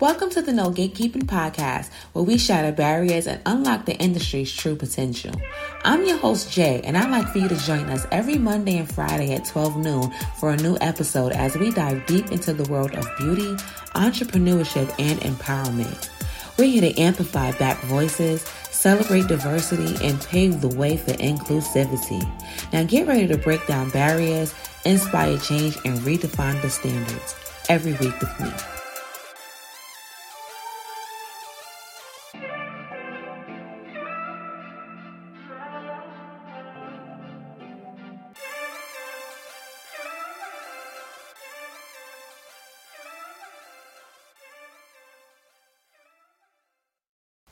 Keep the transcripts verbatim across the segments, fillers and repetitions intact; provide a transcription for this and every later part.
Welcome to the No Gatekeeping Podcast, where we shatter barriers and unlock the industry's true potential. I'm your host, Jay, and I'd like for you to join us every Monday and Friday at twelve noon for a new episode as we dive deep into the world of beauty, entrepreneurship, and empowerment. We're here to amplify Black voices, celebrate diversity, and pave the way for inclusivity. Now get ready to break down barriers, inspire change, and redefine the standards every week with me.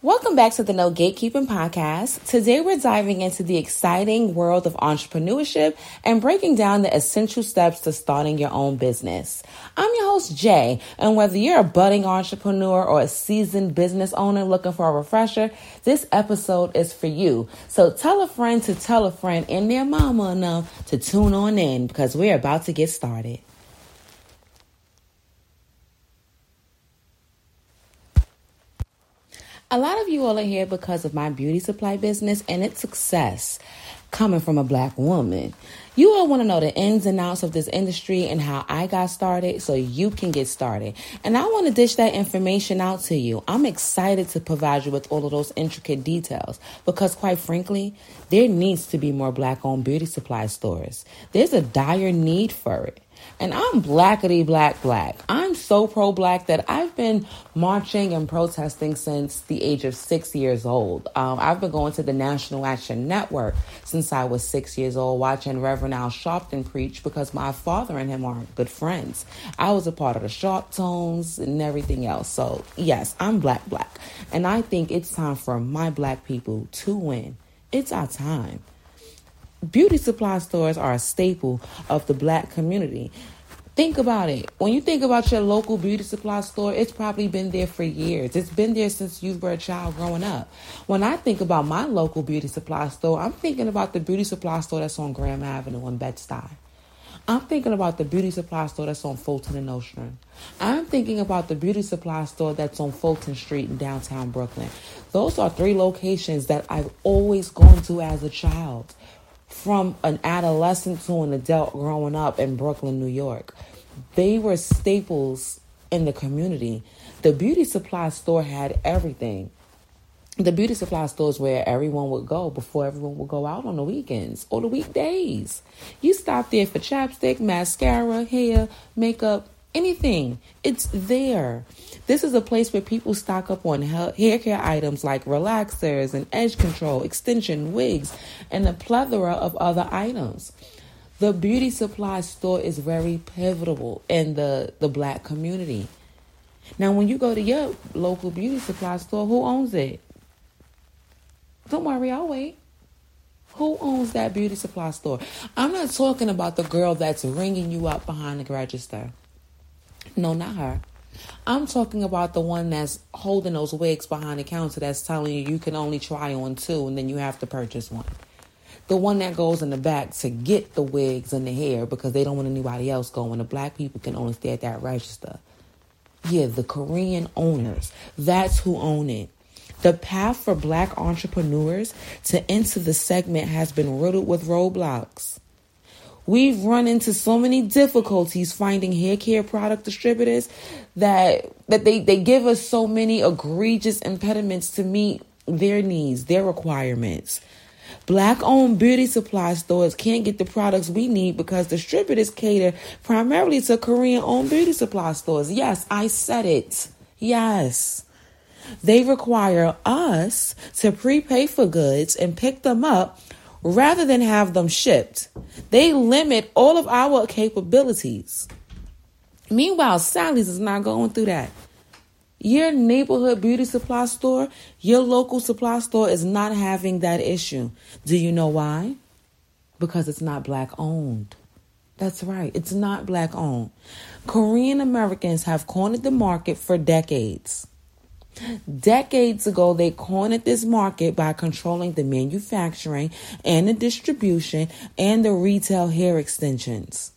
Welcome back to the No Gatekeeping Podcast. Today we're diving into the exciting world of entrepreneurship and breaking down the essential steps to starting your own business. I'm your host, Jay, and whether you're a budding entrepreneur or a seasoned business owner looking for a refresher, this episode is for you. So tell a friend to tell a friend and their mama enough to tune on in because we're about to get started. A lot of you all are here because of my beauty supply business and its success coming from a Black woman. You all want to know the ins and outs of this industry and how I got started so you can get started. And I want to dish that information out to you. I'm excited to provide you with all of those intricate details because, quite frankly, there needs to be more Black-owned beauty supply stores. There's a dire need for it. And I'm blackity black black. I'm so pro-Black that I've been marching and protesting since the age of six years old. Um, I've been going to the National Action Network since I was six years old, watching Reverend Al Sharpton preach because my father and him are good friends. I was a part of the Sharptones and everything else. So yes, I'm black black. And I think it's time for my Black people to win. It's our time. Beauty supply stores are a staple of the Black community. Think about it. When you think about your local beauty supply store, it's probably been there for years. It's been there since you were a child growing up. When I think about my local beauty supply store, I'm thinking about the beauty supply store that's on Graham Avenue in Bed-Stuy. I'm thinking about the beauty supply store that's on Fulton and Ocean. I'm thinking about the beauty supply store that's on Fulton Street in downtown Brooklyn. Those are three locations that I've always gone to as a child. From an adolescent to an adult growing up in Brooklyn, New York. They were staples in the community. The beauty supply store had everything. The beauty supply store is where everyone would go before everyone would go out on the weekends or the weekdays. You stop there for chapstick, mascara, hair, makeup, anything. It's there. This is a place where people stock up on hair care items like relaxers and edge control, extension, wigs, and a plethora of other items. The beauty supply store is very pivotal in the, the Black community. Now, when you go to your local beauty supply store, who owns it? Don't worry, I'll wait. Who owns that beauty supply store? I'm not talking about the girl that's ringing you up behind the register. No, not her. I'm talking about the one that's holding those wigs behind the counter that's telling you you can only try on two and then you have to purchase one. The one that goes in the back to get the wigs and the hair because they don't want anybody else going. The Black people can only stay at that register. Yeah, the Korean owners. That's who own it. The path for Black entrepreneurs to enter the segment has been riddled with roadblocks. We've run into so many difficulties finding hair care product distributors that that they, they give us so many egregious impediments to meet their needs, their requirements. Black-owned beauty supply stores can't get the products we need because distributors cater primarily to Korean-owned beauty supply stores. Yes, I said it. Yes. They require us to prepay for goods and pick them up rather than have them shipped. They limit all of our capabilities. Meanwhile, Sally's is not going through that. Your neighborhood beauty supply store, your local supply store is not having that issue. Do you know why? Because it's not Black owned. That's right. It's not Black owned. Korean Americans have cornered the market for decades. Decades ago, they cornered this market by controlling the manufacturing and the distribution and the retail hair extensions.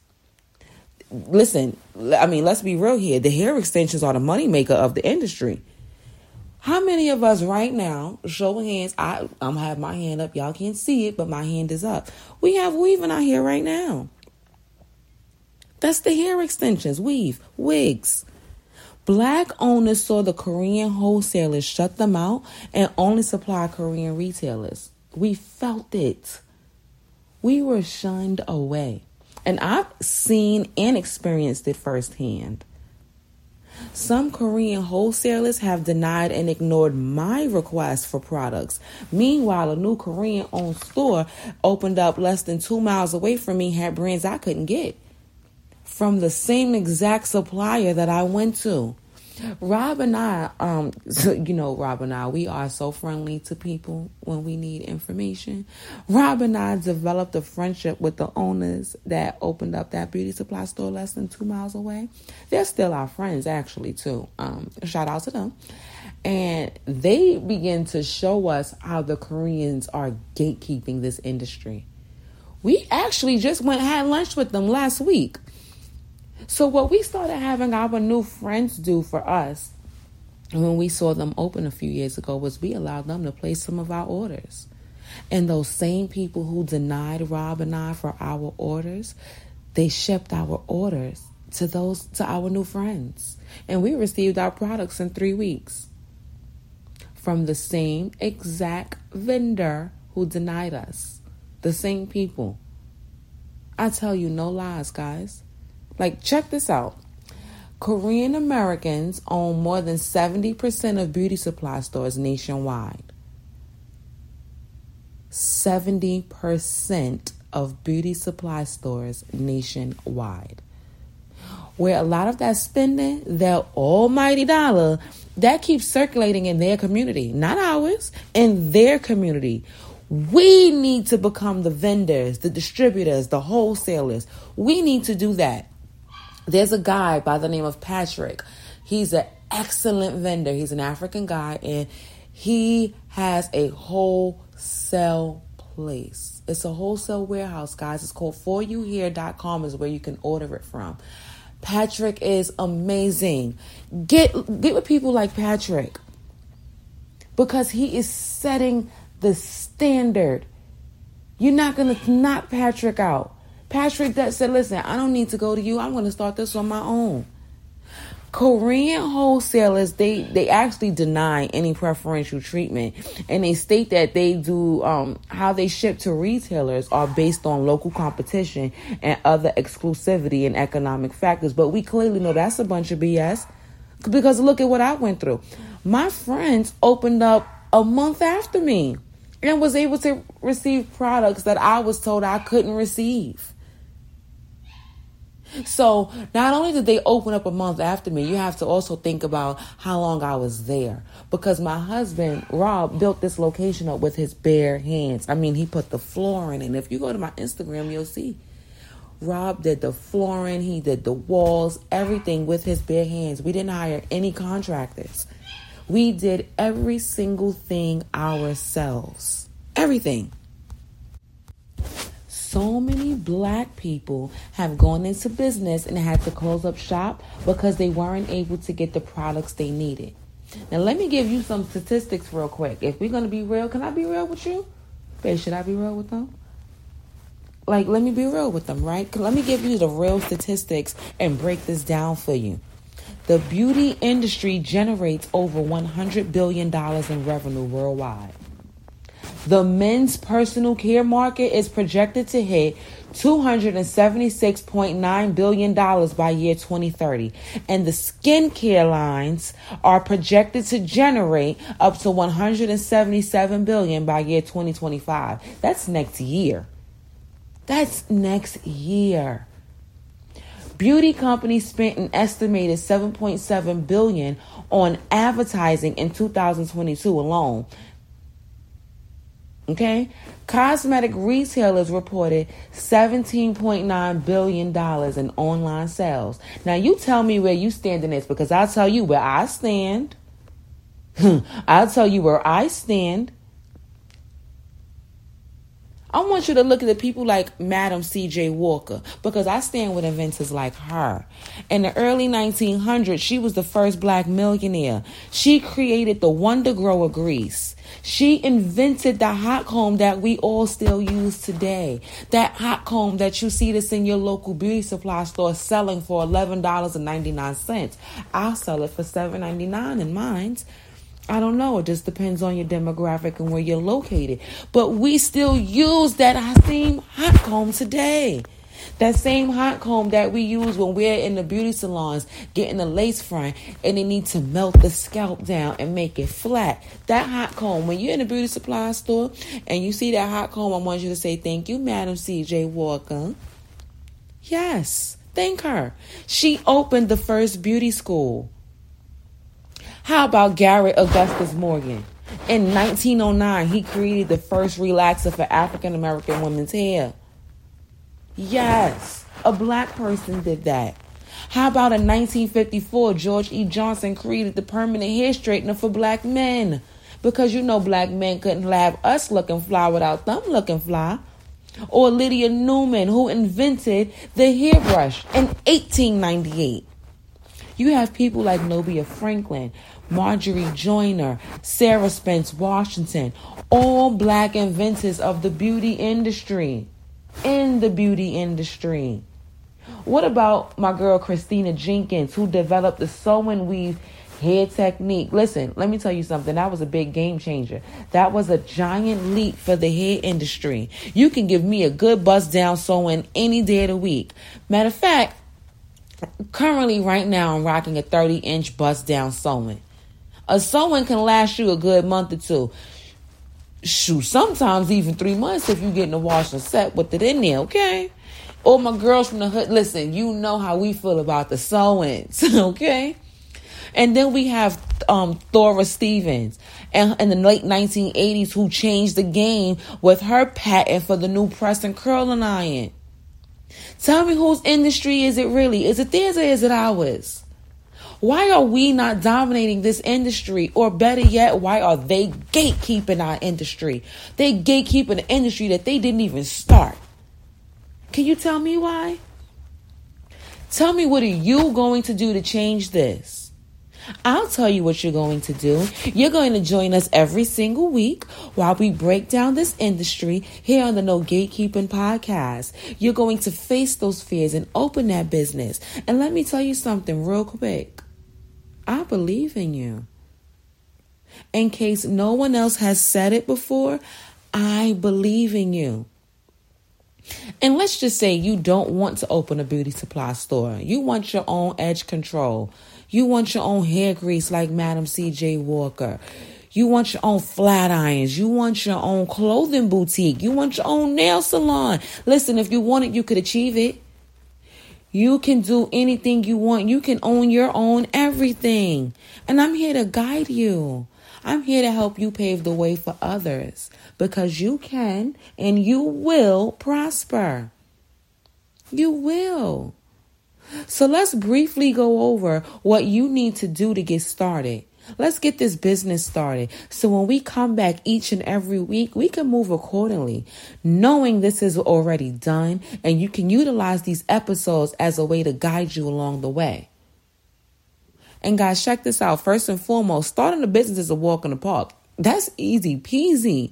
listen, I mean, let's be real here. The hair extensions are the moneymaker of the industry. How many of us right now, show of hands, I, I'm have my hand up. Y'all can't see it, but my hand is up. We have weaving out here right now. That's the hair extensions, weave, wigs. Black owners saw the Korean wholesalers shut them out and only supply Korean retailers. We felt it. We were shunned away. And I've seen and experienced it firsthand. Some Korean wholesalers have denied and ignored my requests for products. Meanwhile, a new Korean-owned store opened up less than two miles away from me, had brands I couldn't get from the same exact supplier that I went to. Rob and I, um, you know, Rob and I, we are so friendly to people when we need information. Rob and I developed a friendship with the owners that opened up that beauty supply store less than two miles away. They're still our friends, actually, too. Um, shout out to them. And they begin to show us how the Koreans are gatekeeping this industry. We actually just went and had lunch with them last week. So what we started having our new friends do for us when we saw them open a few years ago was we allowed them to place some of our orders. And those same people who denied Rob and I for our orders, they shipped our orders to those to our new friends. And we received our products in three weeks from the same exact vendor who denied us. The same people. I tell you, no lies, guys. Like, check this out. Korean Americans own more than seventy percent of beauty supply stores nationwide. seventy percent of beauty supply stores nationwide. Where a lot of that spending, their almighty dollar, that keeps circulating in their community. Not ours, in their community. We need to become the vendors, the distributors, the wholesalers. We need to do that. There's a guy by the name of Patrick. He's an excellent vendor. He's an African guy, and he has a wholesale place. It's a wholesale warehouse, guys. It's called for you here dot com is where you can order it from. Patrick is amazing. Get, get with people like Patrick because he is setting the standard. You're not going to knock Patrick out. Patrick that said, listen, I don't need to go to you. I'm going to start this on my own. Korean wholesalers, they, they actually deny any preferential treatment. And they state that they do, um, how they ship to retailers are based on local competition and other exclusivity and economic factors. But we clearly know that's a bunch of B S because look at what I went through. My friends opened up a month after me and was able to receive products that I was told I couldn't receive. So not only did they open up a month after me, you have to also think about how long I was there because my husband, Rob, built this location up with his bare hands. I mean, he put the flooring in. If you go to my Instagram, you'll see Rob did the flooring. He did the walls, everything with his bare hands. We didn't hire any contractors. We did every single thing ourselves. Everything. So many black people have gone into business and had to close up shop because they weren't able to get the products they needed. Now, let me give you some statistics real quick. If we're going to be real, can I be real with you? Babe, should I be real with them? Like, let me be real with them, right? Let me give you the real statistics and break this down for you. The beauty industry generates over one hundred billion dollars in revenue worldwide. The men's personal care market is projected to hit two hundred seventy-six point nine billion dollars by year twenty thirty. And the skincare lines are projected to generate up to one hundred seventy-seven billion dollars by year twenty twenty-five. That's next year. That's next year. Beauty companies spent an estimated seven point seven billion dollars on advertising in two thousand twenty-two alone. Okay? Cosmetic retailers reported seventeen point nine billion dollars in online sales. Now, you tell me where you stand in this because I'll tell you where I stand. I'll tell you where I stand. I want you to look at the people like Madam C J. Walker, because I stand with inventors like her. In the early nineteen hundreds, she was the first black millionaire. She created the Wonder Gro of Greece. She invented the hot comb that we all still use today. That hot comb that you see that's in your local beauty supply store selling for eleven dollars and ninety-nine cents. I'll sell it for seven dollars and ninety-nine cents in mine. I don't know. It just depends on your demographic and where you're located. But we still use that same hot comb today. That same hot comb that we use when we're in the beauty salons getting the lace front and they need to melt the scalp down and make it flat. That hot comb, when you're in a beauty supply store and you see that hot comb, I want you to say, thank you, Madam C J. Walker. Yes, thank her. She opened the first beauty school. How about Garrett Augustus Morgan? In nineteen oh nine, he created the first relaxer for African-American women's hair. Yes, a black person did that. How about in nineteen fifty-four, George E. Johnson created the permanent hair straightener for black men? Because you know black men couldn't have us looking fly without them looking fly. Or Lydia Newman, who invented the hairbrush in eighteen ninety-eight. You have people like Nubia Franklin, Marjorie Joyner, Sarah Spence Washington, all black inventors of the beauty industry. In the beauty industry. What about my girl Christina Jenkins, who developed the sew and weave hair technique? Listen, let me tell you something. That was a big game changer. That was a giant leap for the hair industry. You can give me a good bust down sewing any day of the week. Matter of fact, currently, right now, I'm rocking a thirty-inch bust-down sewing. A sewing can last you a good month or two. Shoot, sometimes even three months if you get in the wash and set with it in there, okay? Or my girls from the hood, listen, you know how we feel about the sewings, okay? And then we have um, Thora Stevens and in the late nineteen eighties, who changed the game with her patent for the new press and curling iron. Tell me, whose industry is it really? Is it theirs or is it ours? Why are we not dominating this industry? Or better yet, why are they gatekeeping our industry? They gatekeeping an industry that they didn't even start. Can you tell me why? Tell me, what are you going to do to change this? I'll tell you what you're going to do. You're going to join us every single week while we break down this industry here on the No Gatekeeping Podcast. You're going to face those fears and open that business. And let me tell you something real quick. I believe in you. In case no one else has said it before, I believe in you. And let's just say you don't want to open a beauty supply store. You want your own edge control. You want your own hair grease like Madam C J. Walker. You want your own flat irons. You want your own clothing boutique. You want your own nail salon. Listen, if you want it, you could achieve it. You can do anything you want. You can own your own everything. And I'm here to guide you. I'm here to help you pave the way for others, because you can and you will prosper. You will. So let's briefly go over what you need to do to get started. Let's get this business started. So when we come back each and every week, we can move accordingly, knowing this is already done, and you can utilize these episodes as a way to guide you along the way. And guys, check this out. First and foremost, starting a business is a walk in the park. That's easy peasy.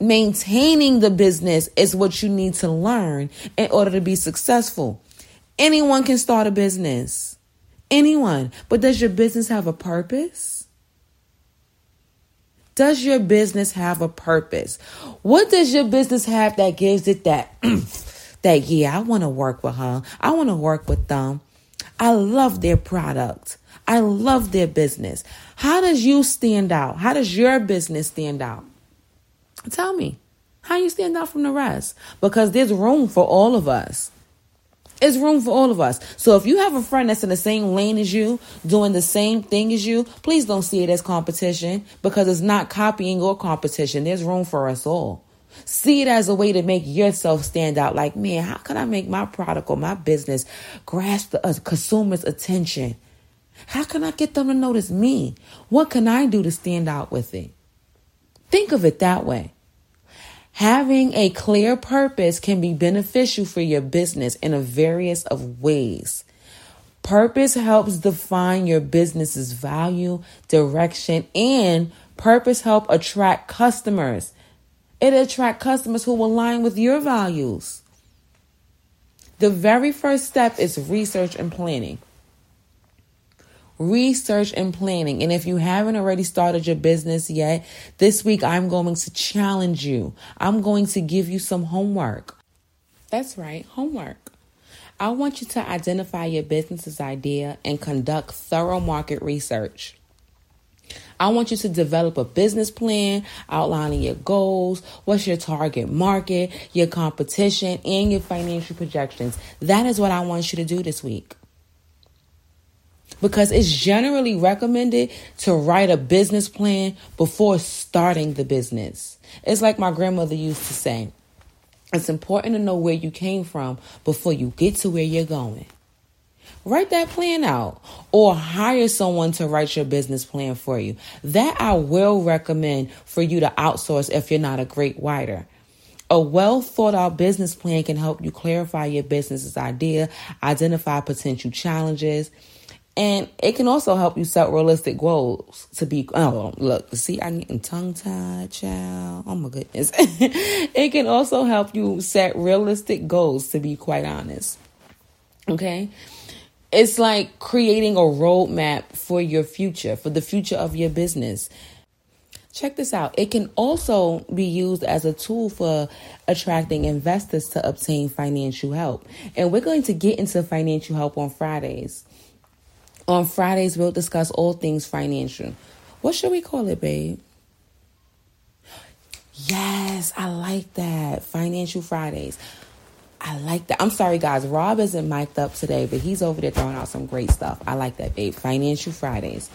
Maintaining the business is what you need to learn in order to be successful. Anyone can start a business. Anyone. But does your business have a purpose? Does your business have a purpose? What does your business have that gives it that, that yeah, I want to work with her. I want to work with them. I love their product. I love their business. How does you stand out? How does your business stand out? Tell me. How you stand out from the rest? Because there's room for all of us. It's room for all of us. So if you have a friend that's in the same lane as you, doing the same thing as you, please don't see it as competition, because it's not copying or competition. There's room for us all. See it as a way to make yourself stand out. Like, man, how can I make my product or my business grasp the uh, consumer's attention? How can I get them to notice me? What can I do to stand out with it? Think of it that way. Having a clear purpose can be beneficial for your business in a various of ways. Purpose helps define your business's value, direction, and purpose help attract customers. It attracts customers who align with your values. The very first step is research and planning. Research and planning. And if you haven't already started your business yet, this week I'm going to challenge you. I'm going to give you some homework. That's right, homework. I want you to identify your business's idea and conduct thorough market research. I want you to develop a business plan outlining your goals, what's your target market, your competition, and your financial projections. That is what I want you to do this week. Because it's generally recommended to write a business plan before starting the business. It's like my grandmother used to say, it's important to know where you came from before you get to where you're going. Write that plan out or hire someone to write your business plan for you. That I will recommend for you to outsource if you're not a great writer. A well thought out business plan can help you clarify your business's idea, identify potential challenges, and it can also help you set realistic goals to be, oh, look, see, I'm getting tongue-tied, child. Oh, my goodness. It can also help you set realistic goals, to be quite honest. Okay? It's like creating a roadmap for your future, for the future of your business. Check this out. It can also be used as a tool for attracting investors to obtain financial help. And we're going to get into financial help on Fridays. On Fridays, we'll discuss all things financial. What should we call it, babe? Yes, I like that. Financial Fridays. I like that. I'm sorry, guys. Rob isn't mic'd up today, but he's over there throwing out some great stuff. I like that, babe. Financial Fridays.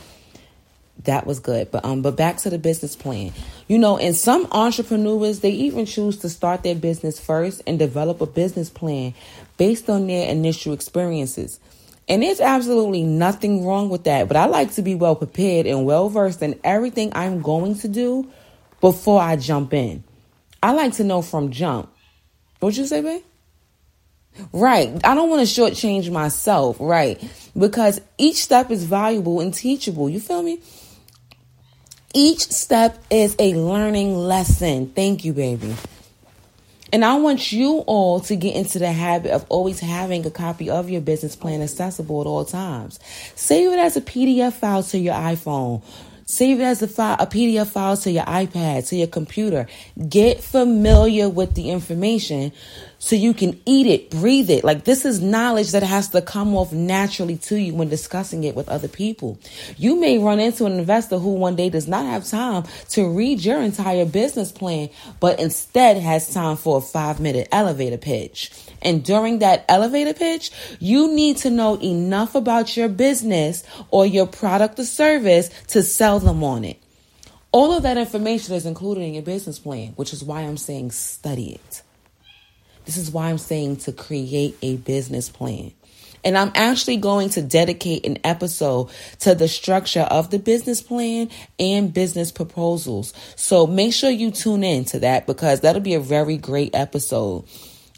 That was good. But um, but back to the business plan. You know, and some entrepreneurs, they even choose to start their business first and develop a business plan based on their initial experiences. And there's absolutely nothing wrong with that. But I like to be well prepared and well versed in everything I'm going to do before I jump in. I like to know from jump. What'd you say, babe? Right. I don't want to shortchange myself, right? Because each step is valuable and teachable. You feel me? Each step is a learning lesson. Thank you, baby. And I want you all to get into the habit of always having a copy of your business plan accessible at all times. Save it as a P D F file to your iPhone. Save it as a, file, a P D F file to your iPad, to your computer. Get familiar with the information so you can eat it, breathe it. Like, this is knowledge that has to come off naturally to you when discussing it with other people. You may run into an investor who one day does not have time to read your entire business plan, but instead has time for a five-minute elevator pitch. And during that elevator pitch, you need to know enough about your business or your product or service to sell them on it. All of that information is included in your business plan, which is why I'm saying study it. This is why I'm saying to create a business plan. And I'm actually going to dedicate an episode to the structure of the business plan and business proposals. So make sure you tune in to that because that'll be a very great episode.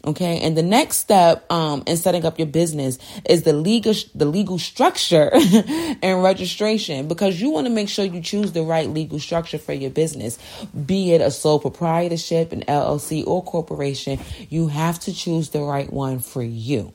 Okay, and the next step um, in setting up your business is the legal the legal structure and registration, because you want to make sure you choose the right legal structure for your business, be it a sole proprietorship, an L L C, or corporation. You have to choose the right one for you.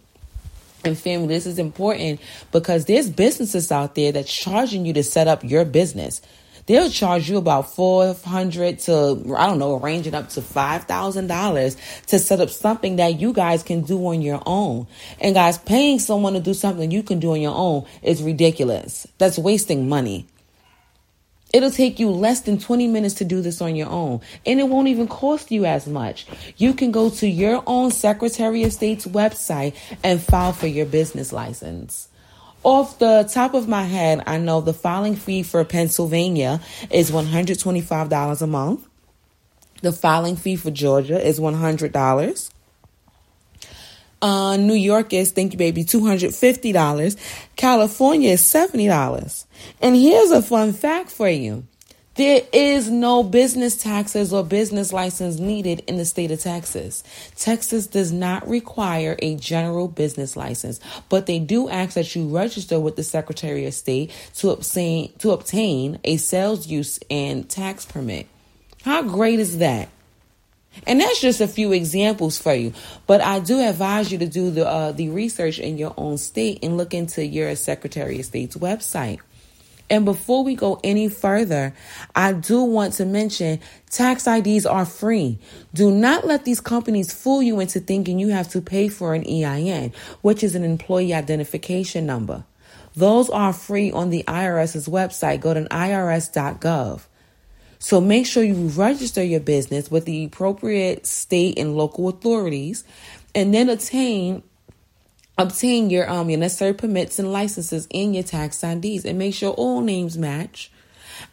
And family, this is important because there's businesses out there that's charging you to set up your business. They'll charge you about four hundred dollars to, I don't know, ranging up to five thousand dollars to set up something that you guys can do on your own. And guys, paying someone to do something you can do on your own is ridiculous. That's wasting money. It'll take you less than twenty minutes to do this on your own. And it won't even cost you as much. You can go to your own Secretary of State's website and file for your business license. Off the top of my head, I know the filing fee for Pennsylvania is one hundred twenty-five dollars a month. The filing fee for Georgia is one hundred dollars. Uh, New York is, thank you, baby, two hundred fifty dollars. California is seventy dollars. And here's a fun fact for you. There is no business taxes or business license needed in the state of Texas. Texas does not require a general business license, but they do ask that you register with the Secretary of State to obtain, to obtain a sales use and tax permit. How great is that? And that's just a few examples for you. But I do advise you to do the uh, the research in your own state and look into your Secretary of State's website. And before we go any further, I do want to mention tax I Ds are free. Do not let these companies fool you into thinking you have to pay for an E I N, which is an employee identification number. Those are free on the I R S's website. Go to I R S dot gov. So make sure you register your business with the appropriate state and local authorities, and then obtain obtain your um your necessary permits and licenses and your tax I Ds, and make sure all names match.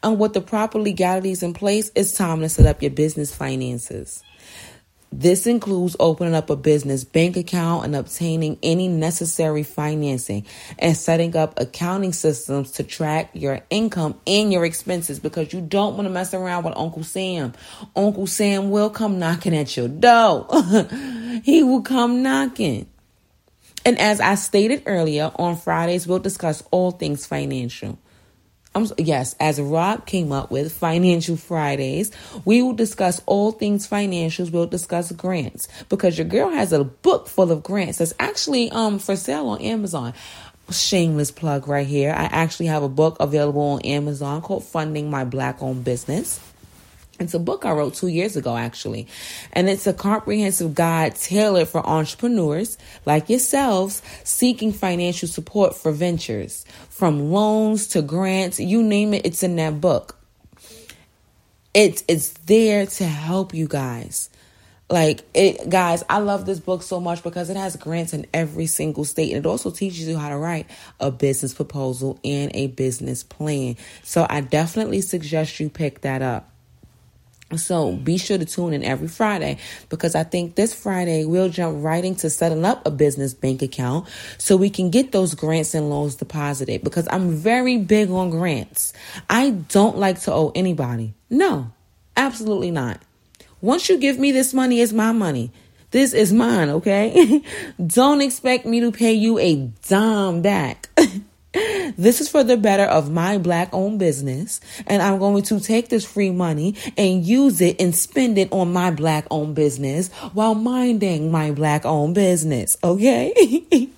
And with the proper legalities in place, it's time to set up your business finances. This includes opening up a business bank account and obtaining any necessary financing, and setting up accounting systems to track your income and your expenses, because you don't want to mess around with Uncle Sam. Uncle Sam will come knocking at your door. He will come knocking. And as I stated earlier, on Fridays, we'll discuss all things financial. I'm, yes, as Rob came up with Financial Fridays, we will discuss all things financials. We'll discuss grants, because your girl has a book full of grants that's actually um for sale on Amazon. Shameless plug right here. I actually have a book available on Amazon called Funding My Black-Owned Business. It's a book I wrote two years ago, actually, and it's a comprehensive guide tailored for entrepreneurs like yourselves seeking financial support for ventures, from loans to grants, you name it. It's in that book. It's, it's there to help you guys. Like it, guys, I love this book so much because it has grants in every single state. And it also teaches you how to write a business proposal and a business plan. So I definitely suggest you pick that up. So be sure to tune in every Friday, because I think this Friday we'll jump right into setting up a business bank account so we can get those grants and loans deposited, because I'm very big on grants. I don't like to owe anybody. No, absolutely not. Once you give me this money, it's my money. This is mine, okay? Don't expect me to pay you a dime back. This is for the better of my black-owned business, and I'm going to take this free money and use it and spend it on my black-owned business while minding my black-owned business, okay?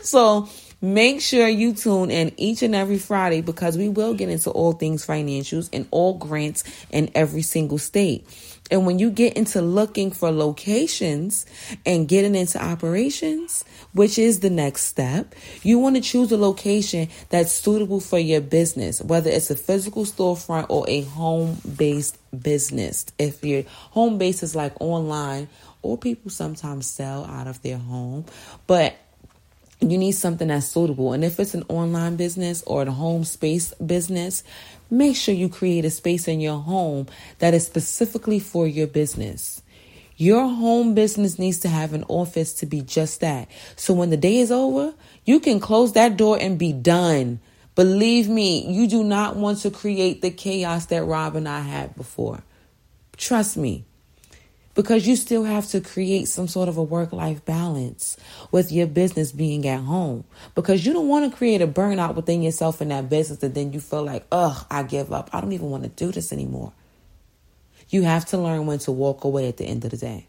So make sure you tune in each and every Friday, because we will get into all things financials and all grants in every single state. And when you get into looking for locations and getting into operations, which is the next step, you want to choose a location that's suitable for your business, whether it's a physical storefront or a home-based business. If your home base is like online, or people sometimes sell out of their home, but you need something that's suitable. And if it's an online business or a home space business, make sure you create a space in your home that is specifically for your business. Your home business needs to have an office to be just that. So when the day is over, you can close that door and be done. Believe me, you do not want to create the chaos that Rob and I had before. Trust me. Because you still have to create some sort of a work-life balance with your business being at home. Because you don't want to create a burnout within yourself in that business that then you feel like, ugh, I give up. I don't even want to do this anymore. You have to learn when to walk away at the end of the day.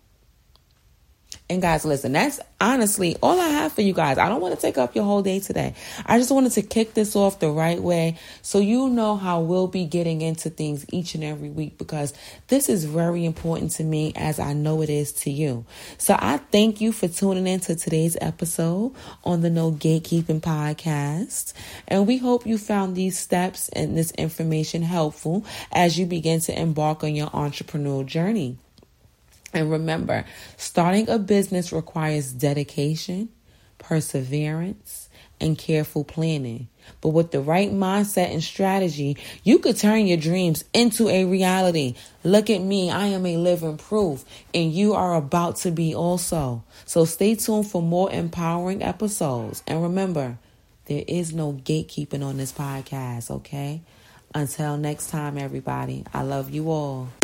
And guys, listen, that's honestly all I have for you guys. I don't want to take up your whole day today. I just wanted to kick this off the right way so you know how we'll be getting into things each and every week, because this is very important to me as I know it is to you. So I thank you for tuning in to today's episode on the No Gatekeeping Podcast. And we hope you found these steps and this information helpful as you begin to embark on your entrepreneurial journey. And remember, starting a business requires dedication, perseverance, and careful planning. But with the right mindset and strategy, you could turn your dreams into a reality. Look at me. I am a living proof, and you are about to be also. So stay tuned for more empowering episodes. And remember, there is no gatekeeping on this podcast, okay? Until next time, everybody, I love you all.